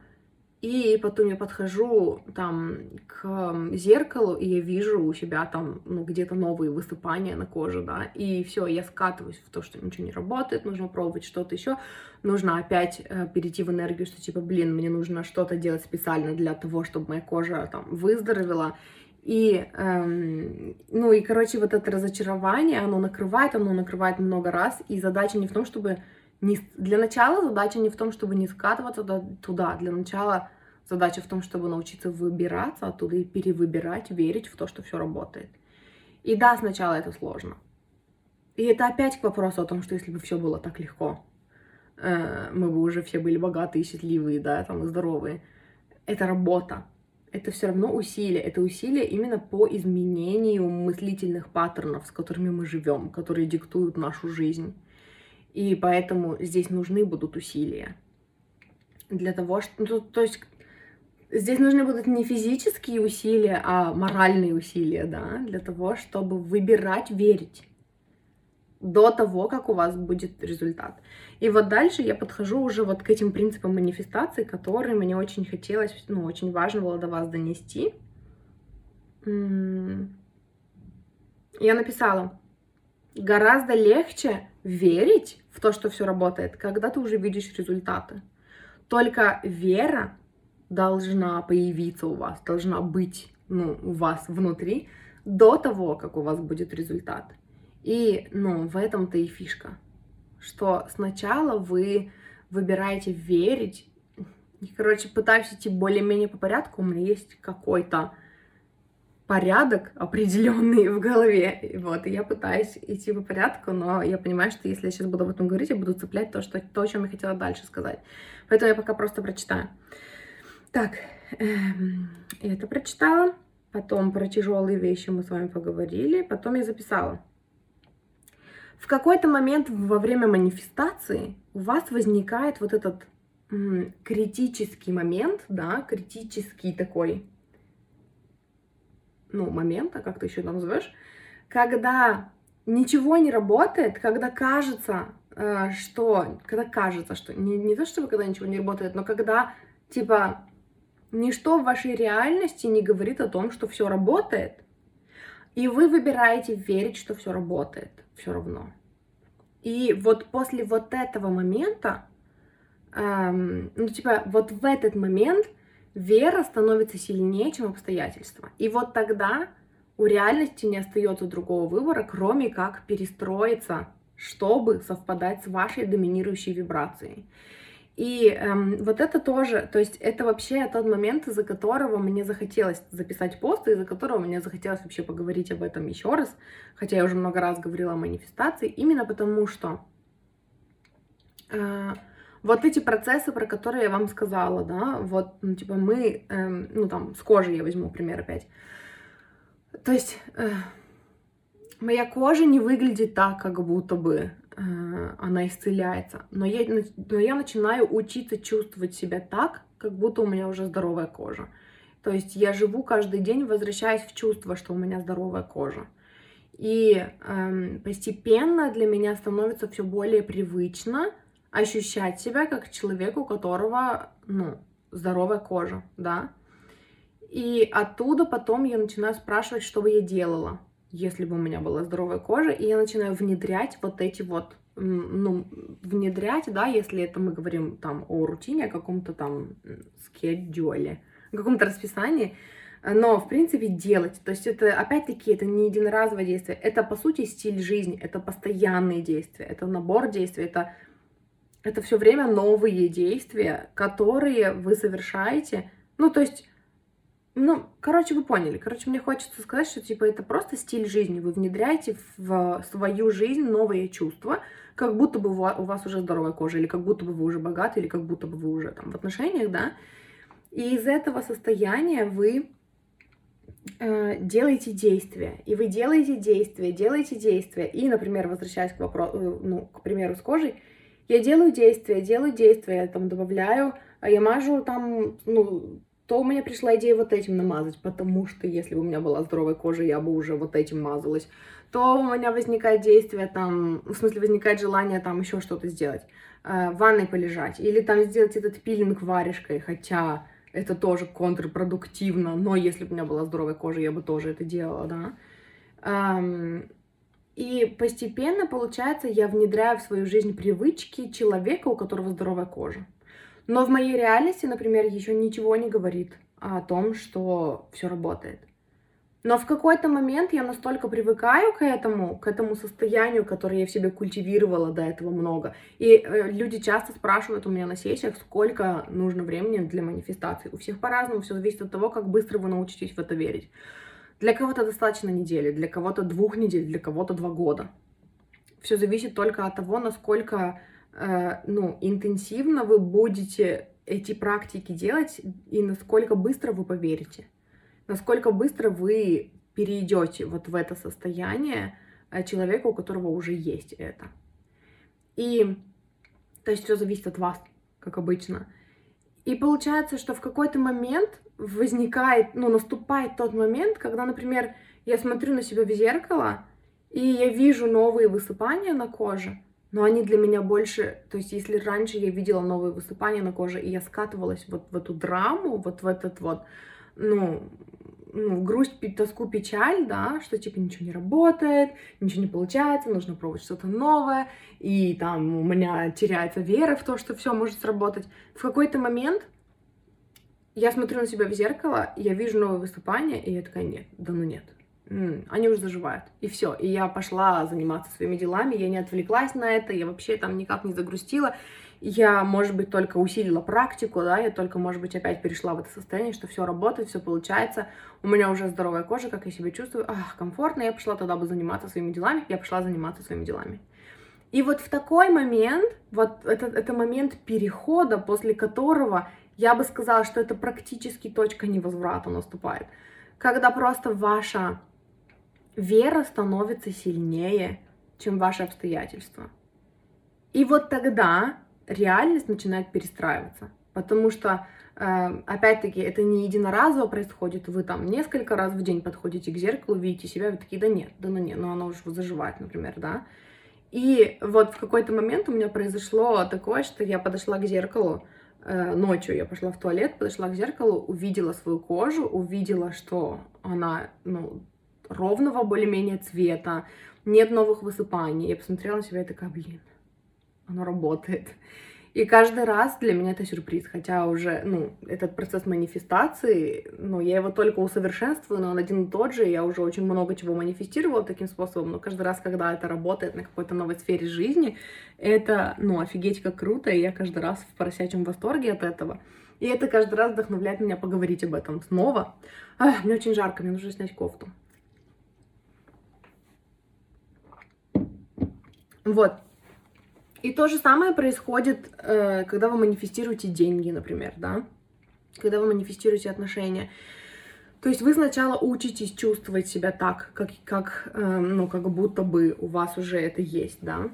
и потом я подхожу там к зеркалу, и я вижу у себя там, ну, где-то новые высыпания на коже, да, и все, я скатываюсь в то, что ничего не работает, нужно пробовать что-то еще, нужно опять перейти в энергию, что типа, блин, мне нужно что-то делать специально для того, чтобы моя кожа там выздоровела. И, эм, ну и, короче, вот это разочарование, оно накрывает, оно накрывает много раз, и задача не в том, чтобы, не... для начала задача не в том, чтобы не скатываться туда, для начала задача в том, чтобы научиться выбираться оттуда и перевыбирать, верить в то, что все работает. И да, сначала это сложно. И это опять к вопросу о том, что если бы все было так легко, э, мы бы уже все были богатые, счастливые, да, там, и здоровые. Это работа. Это все равно усилие. Это усилие именно по изменению мыслительных паттернов, с которыми мы живем, которые диктуют нашу жизнь. И поэтому здесь нужны будут усилия. Для того, что... Ну, то есть здесь нужны будут не физические усилия, а моральные усилия, да, для того, чтобы выбирать верить до того, как у вас будет результат. И вот дальше я подхожу уже вот к этим принципам манифестации, которые мне очень хотелось, ну, очень важно было до вас донести. Я написала, гораздо легче верить в то, что все работает, когда ты уже видишь результаты. Только вера должна появиться у вас, должна быть, ну, у вас внутри до того, как у вас будет результат. И, ну, в этом-то и фишка, что сначала вы выбираете верить, и, короче, пытаюсь идти более-менее по порядку, у меня есть какой-то порядок определенный в голове, вот, и я пытаюсь идти по порядку, но я понимаю, что если я сейчас буду об этом говорить, я буду цеплять то, что, то о чем я хотела дальше сказать, поэтому я пока просто прочитаю. Так, я это прочитала, потом про тяжелые вещи мы с вами поговорили, потом я записала. В какой-то момент во время манифестации у вас возникает вот этот м- критический момент, да, критический такой, ну, момент, а как ты еще это называешь, когда ничего не работает, когда кажется, э, что, когда кажется, что, не, не то чтобы когда ничего не работает, но когда, типа, ничто в вашей реальности не говорит о том, что все работает, и вы выбираете верить, что все работает, все равно. И вот после вот этого момента, эм, ну, типа, вот в этот момент вера становится сильнее, чем обстоятельства. И вот тогда у реальности не остается другого выбора, кроме как перестроиться, чтобы совпадать с вашей доминирующей вибрацией. И эм, вот это тоже, то есть это вообще тот момент, из-за которого мне захотелось записать пост, из-за которого мне захотелось вообще поговорить об этом еще раз, хотя я уже много раз говорила о манифестации, именно потому что э, вот эти процессы, про которые я вам сказала, да, вот, ну, типа мы, э, ну, там, с кожей я возьму пример опять, то есть э, моя кожа не выглядит так, как будто бы она исцеляется, но я, но я начинаю учиться чувствовать себя так, как будто у меня уже здоровая кожа. То есть я живу каждый день, возвращаясь в чувство, что у меня здоровая кожа. И эм, постепенно для меня становится все более привычно ощущать себя как человек, у которого, ну, здоровая кожа, да. И оттуда потом я начинаю спрашивать, что бы я делала, если бы у меня была здоровая кожа, и я начинаю внедрять вот эти вот, ну, внедрять, да, если это мы говорим там о рутине, о каком-то там скедюле, о каком-то расписании, но, в принципе, делать, то есть это, опять-таки, это не единоразовое действие, это, по сути, стиль жизни, это постоянные действия, это набор действий, это, это все время новые действия, которые вы совершаете, ну, то есть, ну, короче, вы поняли. Короче, мне хочется сказать, что, типа, это просто стиль жизни. Вы внедряете в свою жизнь новые чувства, как будто бы у вас уже здоровая кожа, или как будто бы вы уже богаты, или как будто бы вы уже там в отношениях, да. И из этого состояния вы э, делаете действия. И вы делаете действия, делаете действия. И, например, возвращаясь к вопросу, ну, к примеру, с кожей, я делаю действия, делаю действия, я там добавляю, я мажу там, ну, то у меня пришла идея вот этим намазать, потому что если бы у меня была здоровая кожа, я бы уже вот этим мазалась, то у меня возникает действие там, в смысле возникает желание там еще что-то сделать, в ванной полежать, или там сделать этот пилинг варежкой, хотя это тоже контрпродуктивно, но если бы у меня была здоровая кожа, я бы тоже это делала, да. И постепенно, получается, я внедряю в свою жизнь привычки человека, у которого здоровая кожа. Но в моей реальности, например, еще ничего не говорит о том, что все работает. Но в какой-то момент я настолько привыкаю к этому, к этому состоянию, которое я в себе культивировала до этого много. И люди часто спрашивают у меня на сессиях, сколько нужно времени для манифестации. У всех по-разному, все зависит от того, как быстро вы научитесь в это верить. Для кого-то достаточно недели, для кого-то двух недель, для кого-то два года. Все зависит только от того, насколько... ну, интенсивно вы будете эти практики делать и насколько быстро вы поверите, насколько быстро вы перейдете вот в это состояние человека, у которого уже есть это. И, то есть, все зависит от вас, как обычно. И получается, что в какой-то момент возникает, ну, наступает тот момент, когда, например, я смотрю на себя в зеркало, и я вижу новые высыпания на коже, но они для меня больше... То есть если раньше я видела новые высыпания на коже, и я скатывалась вот в эту драму, вот в этот вот, ну, ну, грусть, тоску, печаль, да, что типа ничего не работает, ничего не получается, нужно пробовать что-то новое, и там у меня теряется вера в то, что все может сработать. В какой-то момент я смотрю на себя в зеркало, я вижу новые высыпания, и я такая, нет, да ну нет. Они уже заживают, и все, и я пошла заниматься своими делами, я не отвлеклась на это, я вообще там никак не загрустила, я, может быть, только усилила практику, да, я только, может быть, опять перешла в это состояние, что все работает, все получается, у меня уже здоровая кожа, как я себя чувствую, ах, комфортно, я пошла тогда бы заниматься своими делами, я пошла заниматься своими делами. И вот в такой момент, вот это, это момент перехода, после которого я бы сказала, что это практически точка невозврата наступает, когда просто ваша вера становится сильнее, чем ваши обстоятельства. И вот тогда реальность начинает перестраиваться, потому что, опять-таки, это не единоразово происходит, вы там несколько раз в день подходите к зеркалу, видите себя, вы такие, да нет, да ну нет, ну оно уже заживает, например, да. И вот в какой-то момент у меня произошло такое, что я подошла к зеркалу, ночью я пошла в туалет, подошла к зеркалу, увидела свою кожу, увидела, что она, ну, ровного более-менее цвета, нет новых высыпаний. Я посмотрела на себя и такая, блин, оно работает. И каждый раз для меня это сюрприз, хотя уже, ну, этот процесс манифестации, ну, я его только усовершенствую, но он один и тот же, я уже очень много чего манифестировала таким способом, но каждый раз, когда это работает на какой-то новой сфере жизни, это, ну, офигеть как круто, и я каждый раз в поросячьем восторге от этого. И это каждый раз вдохновляет меня поговорить об этом снова. Ах, мне очень жарко, мне нужно снять кофту. Вот. И то же самое происходит, когда вы манифестируете деньги, например, да, когда вы манифестируете отношения. То есть вы сначала учитесь чувствовать себя так, как, как, ну, как будто бы у вас уже это есть, да.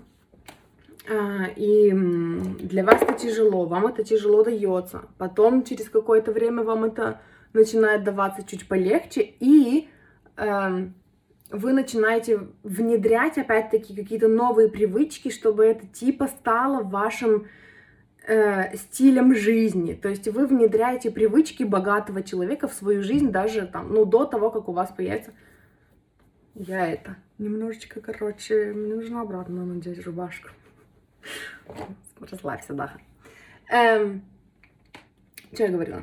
И для вас это тяжело, вам это тяжело дается. Потом через какое-то время вам это начинает даваться чуть полегче, и вы начинаете внедрять, опять-таки, какие-то новые привычки, чтобы это типа стало вашим э, стилем жизни. То есть вы внедряете привычки богатого человека в свою жизнь даже там, ну, до того, как у вас появится... Я это... Немножечко, короче, мне нужно обратно надеть рубашку. Расслабься, Даха. Эм, что я говорила?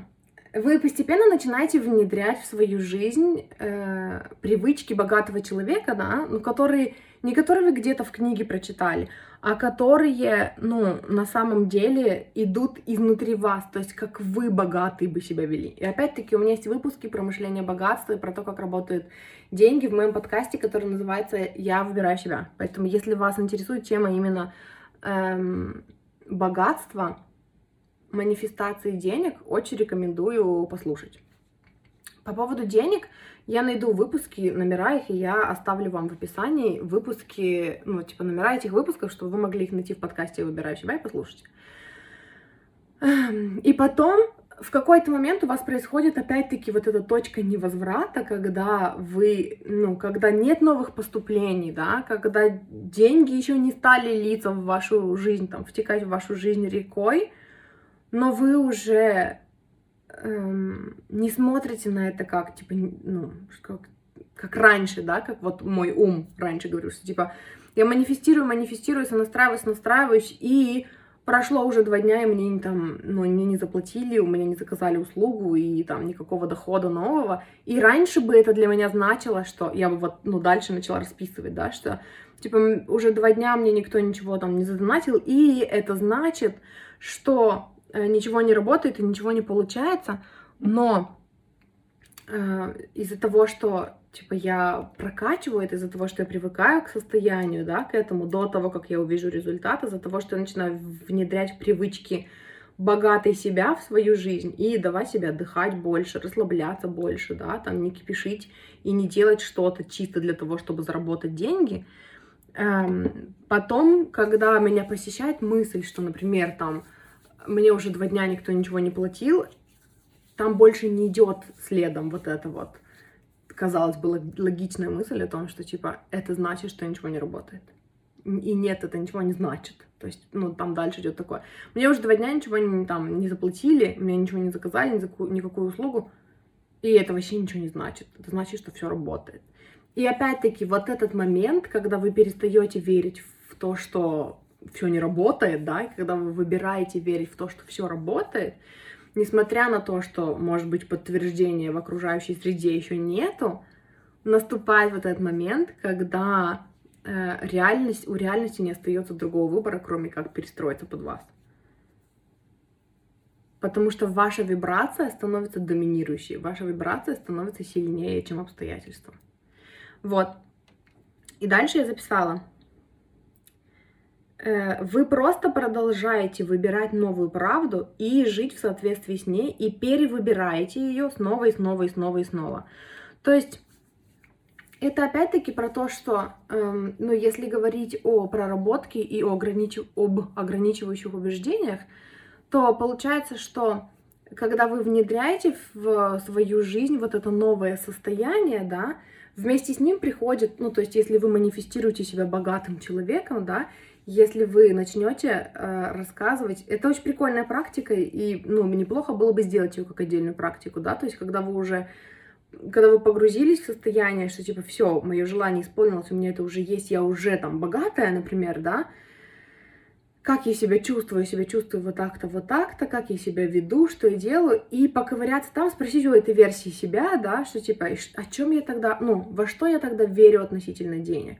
Вы постепенно начинаете внедрять в свою жизнь э, привычки богатого человека, да, ну, которые, не которые вы где-то в книге прочитали, а которые, ну, на самом деле идут изнутри вас, то есть как вы богатые бы себя вели. И опять-таки у меня есть выпуски про мышление богатства и про то, как работают деньги в моем подкасте, который называется «Я выбираю себя». Поэтому если вас интересует тема именно эм, богатства, манифестации денег, очень рекомендую послушать. По поводу денег я найду выпуски, номера их, и я оставлю вам в описании выпуски, ну, типа номера этих выпусков, чтобы вы могли их найти в подкасте «Я выбираю себя» и послушать. И потом в какой-то момент у вас происходит опять-таки вот эта точка невозврата, когда вы, ну, когда нет новых поступлений, да, когда деньги еще не стали литься в вашу жизнь, там, втекать в вашу жизнь рекой, но вы уже эм, не смотрите на это как, типа, ну, как, как раньше, да, как вот мой ум раньше говорил, что, типа, я манифестирую, манифестирую, сонастраиваюсь, настраиваюсь, и прошло уже два дня, и мне там, ну, мне не заплатили, у меня не заказали услугу, и там никакого дохода нового, и раньше бы это для меня значило, что я бы вот, ну, дальше начала расписывать, да, что, типа, уже два дня мне никто ничего там не задонатил, и это значит, что... ничего не работает и ничего не получается, но э, из-за того, что, типа, я прокачиваю это, из-за того, что я привыкаю к состоянию, да, к этому, до того, как я увижу результат, из-за того, что я начинаю внедрять привычки богатой себя в свою жизнь и давать себе отдыхать больше, расслабляться больше, да, там, не кипишить и не делать что-то чисто для того, чтобы заработать деньги. Эм, потом, когда меня посещает мысль, что, например, там, мне уже два дня никто ничего не платил, там больше не идет следом вот эта вот, казалось бы, логичная мысль о том, что, типа, это значит, что ничего не работает. И нет, это ничего не значит. То есть, ну, там дальше идет такое. Мне уже два дня ничего не, там, не заплатили, мне ничего не заказали, никакую услугу, и это вообще ничего не значит. Это значит, что все работает. И опять-таки вот этот момент, когда вы перестаете верить в то, что... все не работает, да, и когда вы выбираете верить в то, что все работает, несмотря на то, что, может быть, подтверждения в окружающей среде еще нету, наступает вот этот момент, когда э, реальность, у реальности не остается другого выбора, кроме как перестроиться под вас. Потому что ваша вибрация становится доминирующей, ваша вибрация становится сильнее, чем обстоятельства. Вот. И дальше я записала. Вы просто продолжаете выбирать новую правду и жить в соответствии с ней, и перевыбираете ее снова и снова и снова и снова. То есть Это опять-таки про то, что, эм, ну, если говорить о проработке и о огранич... об ограничивающих убеждениях, то получается, что когда вы внедряете в свою жизнь вот это новое состояние, да, вместе с ним приходит, ну, то есть если вы манифестируете себя богатым человеком, да, если вы начнете э, рассказывать, это очень прикольная практика, и, ну, неплохо было бы сделать ее как отдельную практику, да, то есть когда вы уже Когда вы погрузились в состояние, что типа все, мое желание исполнилось, у меня это уже есть, я уже там богатая, например, да, как я себя чувствую, я себя чувствую вот так-то, вот так-то, как я себя веду, что я делаю, и поковыряться там, спросить у этой версии себя, да, что типа, о чем я тогда, ну, во что я тогда верю относительно денег,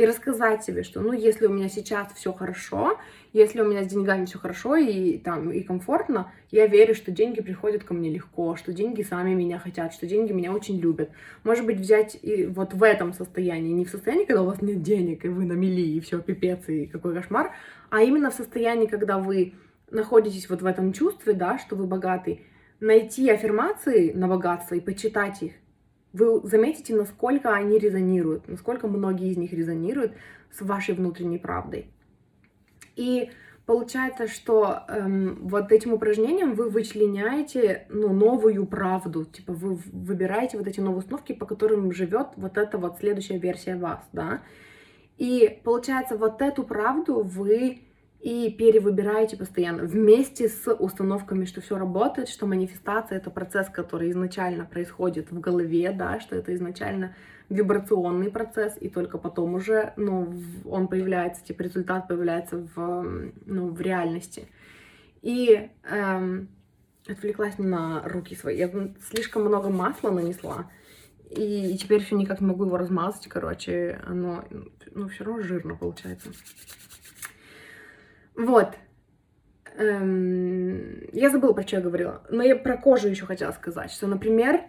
и рассказать себе, что, ну, если у меня сейчас все хорошо, если у меня с деньгами все хорошо и там и комфортно, я верю, что деньги приходят ко мне легко, что деньги сами меня хотят, что деньги меня очень любят. Может быть, взять и вот в этом состоянии, не в состоянии, когда у вас нет денег, и вы на мели, и все, пипец, и какой кошмар, а именно в состоянии, когда вы находитесь вот в этом чувстве, да, что вы богаты, найти аффирмации на богатство и почитать их. Вы заметите, насколько они резонируют, насколько многие из них резонируют с вашей внутренней правдой. И получается, что эм, вот этим упражнением вы вычленяете, ну, новую правду, типа вы выбираете вот эти новые установки, по которым живет вот эта вот следующая версия вас, да. И получается, вот эту правду вы и перевыбираете постоянно вместе с установками, что все работает, что манифестация — это процесс, который изначально происходит в голове, да, что это изначально вибрационный процесс, и только потом уже, ну, он появляется, типа результат появляется в, ну, в реальности. И эм, отвлеклась на руки свои, я слишком много масла нанесла, и теперь еще никак не могу его размазать, короче, оно, ну, все равно жирно получается. Вот, эм, я забыла, про что я говорила, но я про кожу еще хотела сказать, что, например,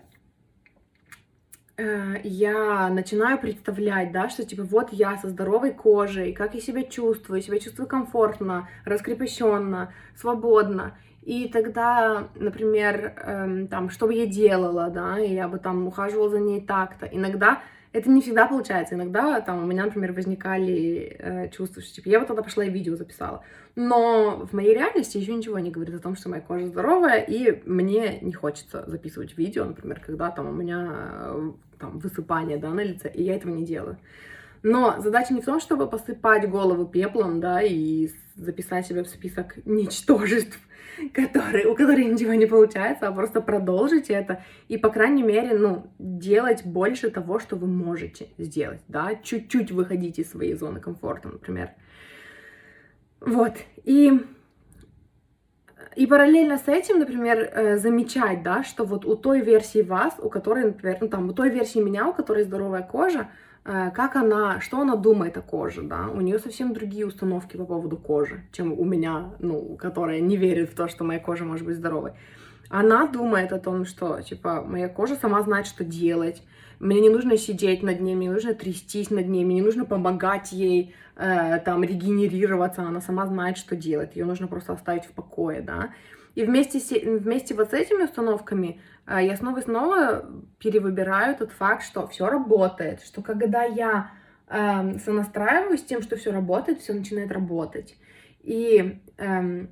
э, я начинаю представлять, да, что, типа, вот я со здоровой кожей, как я себя чувствую, себя чувствую комфортно, раскрепощенно, свободно, и тогда, например, э, там, что бы я делала, да, я бы там ухаживала за ней так-то, иногда... Это не всегда получается. Иногда там у меня, например, возникали э, чувства, что типа я вот тогда пошла и видео записала. Но в моей реальности еще ничего не говорит о том, что моя кожа здоровая, и мне не хочется записывать видео, например, когда там у меня э, там, высыпание, да, на лице, и я этого не делаю. Но задача не в том, чтобы посыпать голову пеплом, да, и записать себя в список ничтожеств, которые, у которых ничего не получается, а просто продолжить это и, по крайней мере, ну, делать больше того, что вы можете сделать, да, чуть-чуть выходить из своей зоны комфорта, например. Вот, и, и параллельно с этим, например, замечать, да, что вот у той версии вас, у которой, например, ну, там, у той версии меня, у которой здоровая кожа, как она, что она думает о коже, да, у нее совсем другие установки по поводу кожи, чем у меня, ну, которая не верит в то, что моя кожа может быть здоровой. Она думает о том, что, типа, моя кожа сама знает, что делать, мне не нужно сидеть над ней, мне не нужно трястись над ней, мне не нужно помогать ей, э, там, регенерироваться, она сама знает, что делать, ее нужно просто оставить в покое, да. И вместе, с, вместе вот с этими установками э, я снова и снова перевыбираю тот факт, что все работает, что когда я э, сонастраиваюсь с тем, что все работает, все начинает работать. И, э,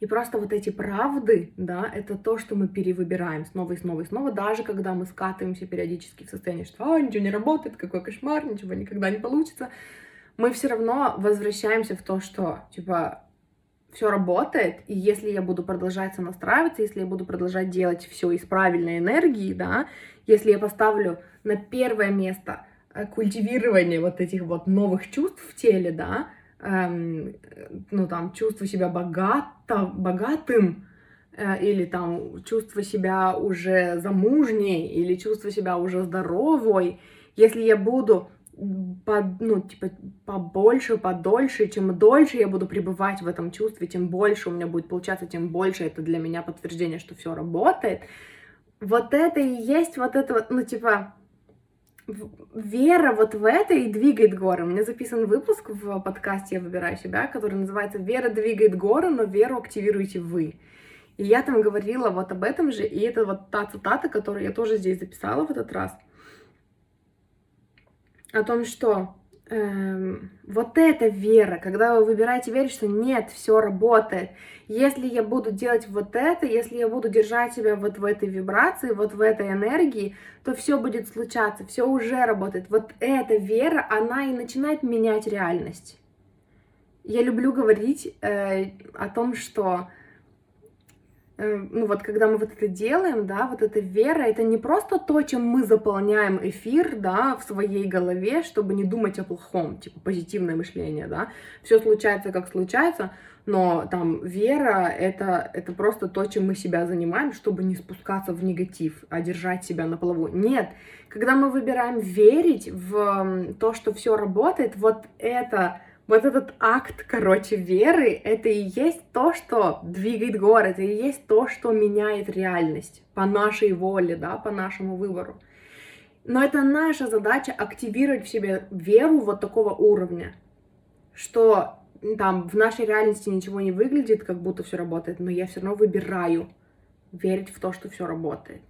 и просто вот эти правды, да, это то, что мы перевыбираем снова и снова и снова, даже когда мы скатываемся периодически в состояние, что «А, ничего не работает, какой кошмар, ничего никогда не получится», мы все равно возвращаемся в то, что типа... все работает, и если я буду продолжать сонастраиваться, если я буду продолжать делать все из правильной энергии, да, если я поставлю на первое место культивирование вот этих вот новых чувств в теле, да, эм, ну там чувство себя богато, богатым, э, или там чувство себя уже замужней, или чувство себя уже здоровой, если я буду... По, ну, типа, побольше, подольше, чем дольше я буду пребывать в этом чувстве, тем больше у меня будет получаться, тем больше это для меня подтверждение, что все работает. Вот это и есть вот это вот, ну, типа, вера вот в это и двигает горы. У меня записан выпуск в подкасте «Я выбираю себя», который называется «Вера двигает горы, но веру активируете вы». И я там говорила вот об этом же, и это вот та цитата, которую я тоже здесь записала в этот раз. о том, что эм, вот эта вера, когда вы выбираете верить, что нет, все работает. Если я буду делать вот это, если я буду держать себя вот в этой вибрации, вот в этой энергии, то все будет случаться, все уже работает. Вот эта вера, она и начинает менять реальность. Я люблю говорить э, о том, что э, ну вот когда мы вот это делаем, да, вот эта вера, это не просто то, чем мы заполняем эфир, да, в своей голове, чтобы не думать о плохом, типа позитивное мышление, да, все случается, как случается, но там вера это, это просто то, чем мы себя занимаем, чтобы не спускаться в негатив, а держать себя на плаву. Нет, когда мы выбираем верить в то, что все работает, вот это. Вот этот акт, короче, веры, это и есть то, что двигает город, это и есть то, что меняет реальность по нашей воле, да, по нашему выбору. Но это наша задача активировать в себе веру вот такого уровня, что там в нашей реальности ничего не выглядит, как будто все работает, но я все равно выбираю верить в то, что все работает.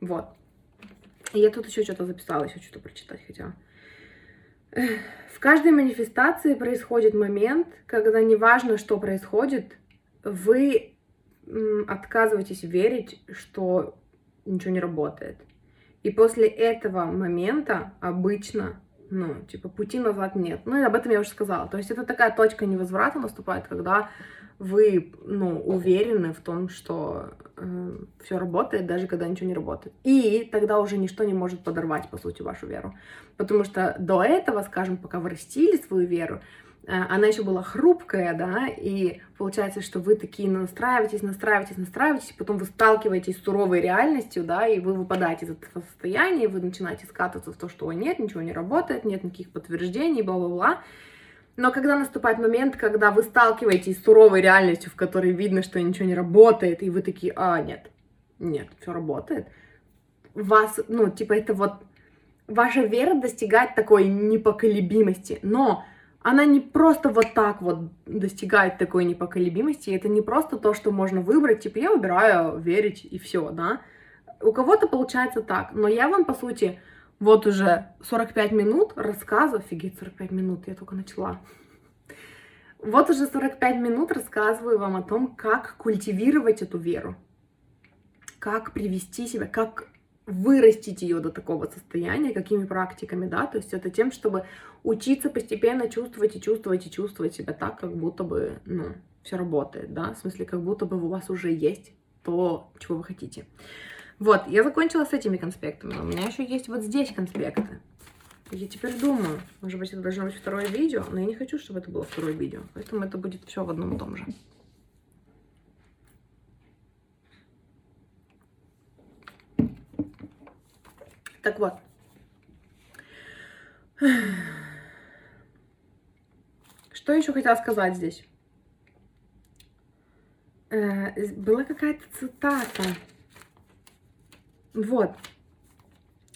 Вот. И я тут еще что-то записала, еще что-то прочитать хотела. В каждой манифестации происходит момент, когда неважно, что происходит, вы отказываетесь верить, что ничего не работает. И после этого момента обычно, ну, типа, пути назад нет. Ну, и об этом я уже сказала. То есть это такая точка невозврата наступает, когда вы, ну, уверены в том, что э, все работает, даже когда ничего не работает. И тогда уже ничто не может подорвать, по сути, вашу веру. Потому что до этого, скажем, пока вы растили свою веру, э, она еще была хрупкая, да, и получается, что вы такие настраиваетесь, настраиваетесь, настраиваетесь, потом вы сталкиваетесь с суровой реальностью, да, и вы выпадаете из этого состояния, и вы начинаете скатываться в то, что нет, ничего не работает, нет никаких подтверждений, бла-бла-бла. Но когда наступает момент, когда вы сталкиваетесь с суровой реальностью, в которой видно, что ничего не работает, и вы такие, а, нет, нет, все работает, вас, ну, типа, это вот, ваша вера достигает такой непоколебимости, но она не просто вот так вот достигает такой непоколебимости, это не просто то, что можно выбрать, типа, я выбираю верить, и все, да, у кого-то получается так, но я вам, по сути, вот уже сорок пять минут рассказываю, офигеть, сорок пять минут, я только начала. Вот уже сорок пять минут рассказываю вам о том, как культивировать эту веру, как привести себя, как вырастить ее до такого состояния, какими практиками, да, то есть это тем, чтобы учиться постепенно чувствовать и чувствовать и чувствовать себя так, как будто бы, ну, все работает, да, в смысле, как будто бы у вас уже есть то, чего вы хотите. Вот, я закончила с этими конспектами. У меня еще есть вот здесь конспекты. Я теперь думаю, может быть, это должно быть второе видео, но я не хочу, чтобы это было второе видео, поэтому это будет все в одном и том же. Так вот. Что еще хотела сказать здесь? Была какая-то цитата. Вот,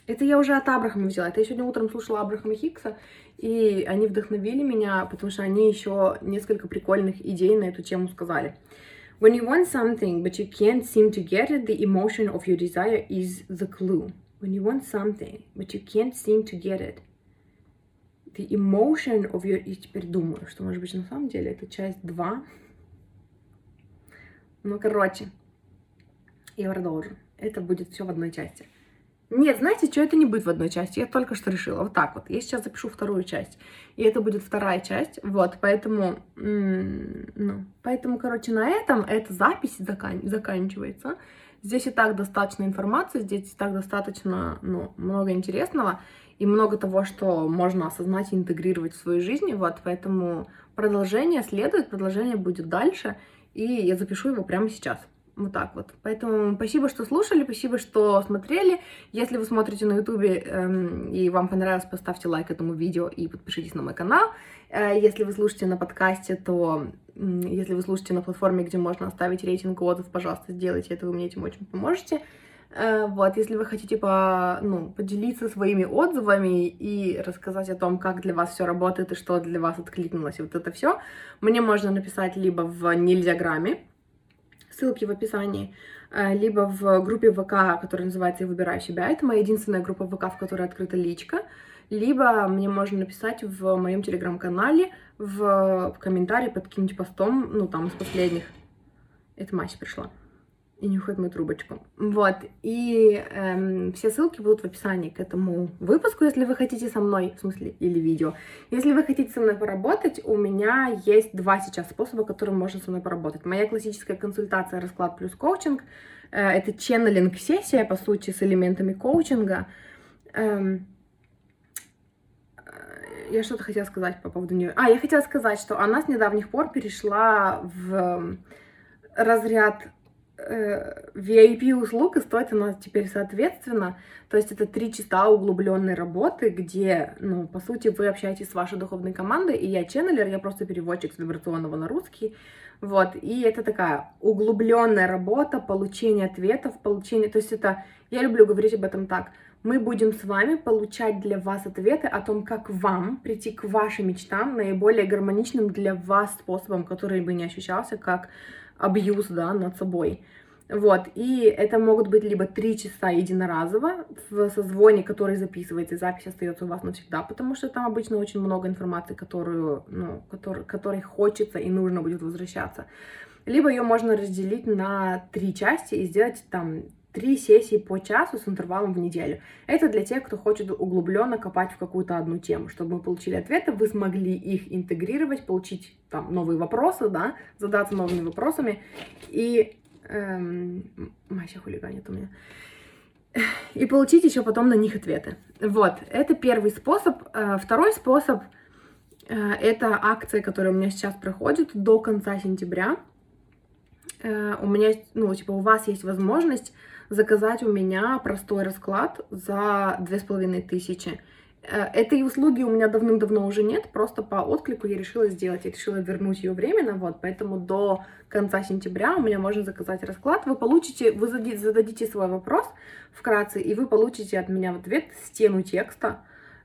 это я уже от Абрахама взяла, это я сегодня утром слушала Абрахама Хикса, и они вдохновили меня, потому что они еще несколько прикольных идей на эту тему сказали. When you want something, but you can't seem to get it, the emotion of your desire is the clue. When you want something, but you can't seem to get it, the emotion of your... И теперь думаю, что, может быть, на самом деле это часть два. Ну, короче, я продолжу. Это будет все в одной части. Нет, знаете, что это не будет в одной части? Я только что решила. Вот так вот. Я сейчас запишу вторую часть. И это будет вторая часть. Вот, поэтому... Ну, поэтому, короче, на этом эта запись закан- заканчивается. Здесь и так достаточно информации, здесь и так достаточно, ну, много интересного. И много того, что можно осознать и интегрировать в свою жизнь. Вот, поэтому продолжение следует, продолжение будет дальше. И я запишу его прямо сейчас. Вот так вот. Поэтому спасибо, что слушали, спасибо, что смотрели. Если вы смотрите на Ютубе эм, и вам понравилось, поставьте лайк этому видео и подпишитесь на мой канал. Э, если вы слушаете на подкасте, то э, если вы слушаете на платформе, где можно оставить рейтинг и отзыв, пожалуйста, сделайте это, вы мне этим очень поможете. Э, вот, если вы хотите по, ну, поделиться своими отзывами и рассказать о том, как для вас все работает и что для вас откликнулось, и вот это все, мне можно написать либо в Нельзяграме, ссылки в описании, либо в группе ВК, которая называется «Я выбираю себя». Это моя единственная группа ВК, в которой открыта личка. либо мне можно написать в моем телеграм-канале в, в комментарии под каким-нибудь постом, ну, там, из последних. Это Мася пришла. И нюхает мою трубочку. Вот. И эм, все ссылки будут в описании к этому выпуску, если вы хотите со мной, в смысле, или видео. Если вы хотите со мной поработать, у меня есть два сейчас способа, которым можно со мной поработать. Моя классическая консультация «Расклад плюс коучинг». Э, это ченнелинг-сессия, по сути, с элементами коучинга. Эм, э, я что-то хотела сказать по поводу нее. А, я хотела сказать, что она с недавних пор перешла в разряд ви ай пи услуг, и стоит она теперь соответственно. То есть это три часа углубленной работы, где, ну, по сути, вы общаетесь с вашей духовной командой, и я ченнелер, я просто переводчик с вибрационного на русский. Вот, и это такая углубленная работа, получение ответов, получение... То есть это, я люблю говорить об этом так, мы будем с вами получать для вас ответы о том, как вам прийти к вашим мечтам наиболее гармоничным для вас способом, который бы не ощущался как абьюз, да, над собой. Вот, и это могут быть либо три часа единоразово в созвоне, который записывается, и запись остается у вас навсегда, потому что там обычно очень много информации, которую, ну, который, которой хочется и нужно будет возвращаться. Либо ее можно разделить на три части и сделать там три сессии по часу с интервалом в неделю. Это для тех, кто хочет углубленно копать в какую-то одну тему, чтобы мы получили ответы, вы смогли их интегрировать, получить там новые вопросы, да, задаться новыми вопросами. И... Эм, Мася хулиганит у меня. И получить еще потом на них ответы. Вот, это первый способ. Второй способ – это акция, которая у меня сейчас проходит до конца сентября. У меня, ну, типа, у вас есть возможность заказать у меня простой расклад за две тысячи пятьсот. Этой услуги у меня давным-давно уже нет, просто по отклику я решила сделать, я решила вернуть ее временно, вот, поэтому до конца сентября у меня можно заказать расклад, вы получите, вы зададите свой вопрос вкратце, и вы получите от меня в ответ стену текста,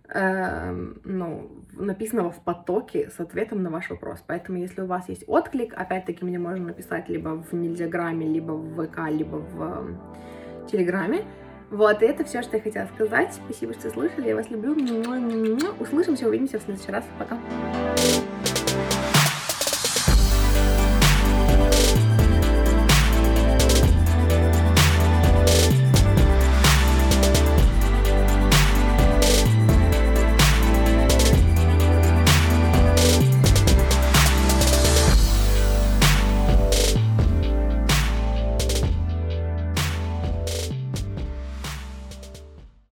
Э, ну, написанного в потоке с ответом на ваш вопрос. Поэтому, если у вас есть отклик, опять-таки, мне можно написать либо в Нельзяграме, либо в ВК, либо в э, Телеграме. Вот, и это все, что я хотела сказать. Спасибо, что слушали. Я вас люблю. Услышимся, увидимся в следующий раз. Пока.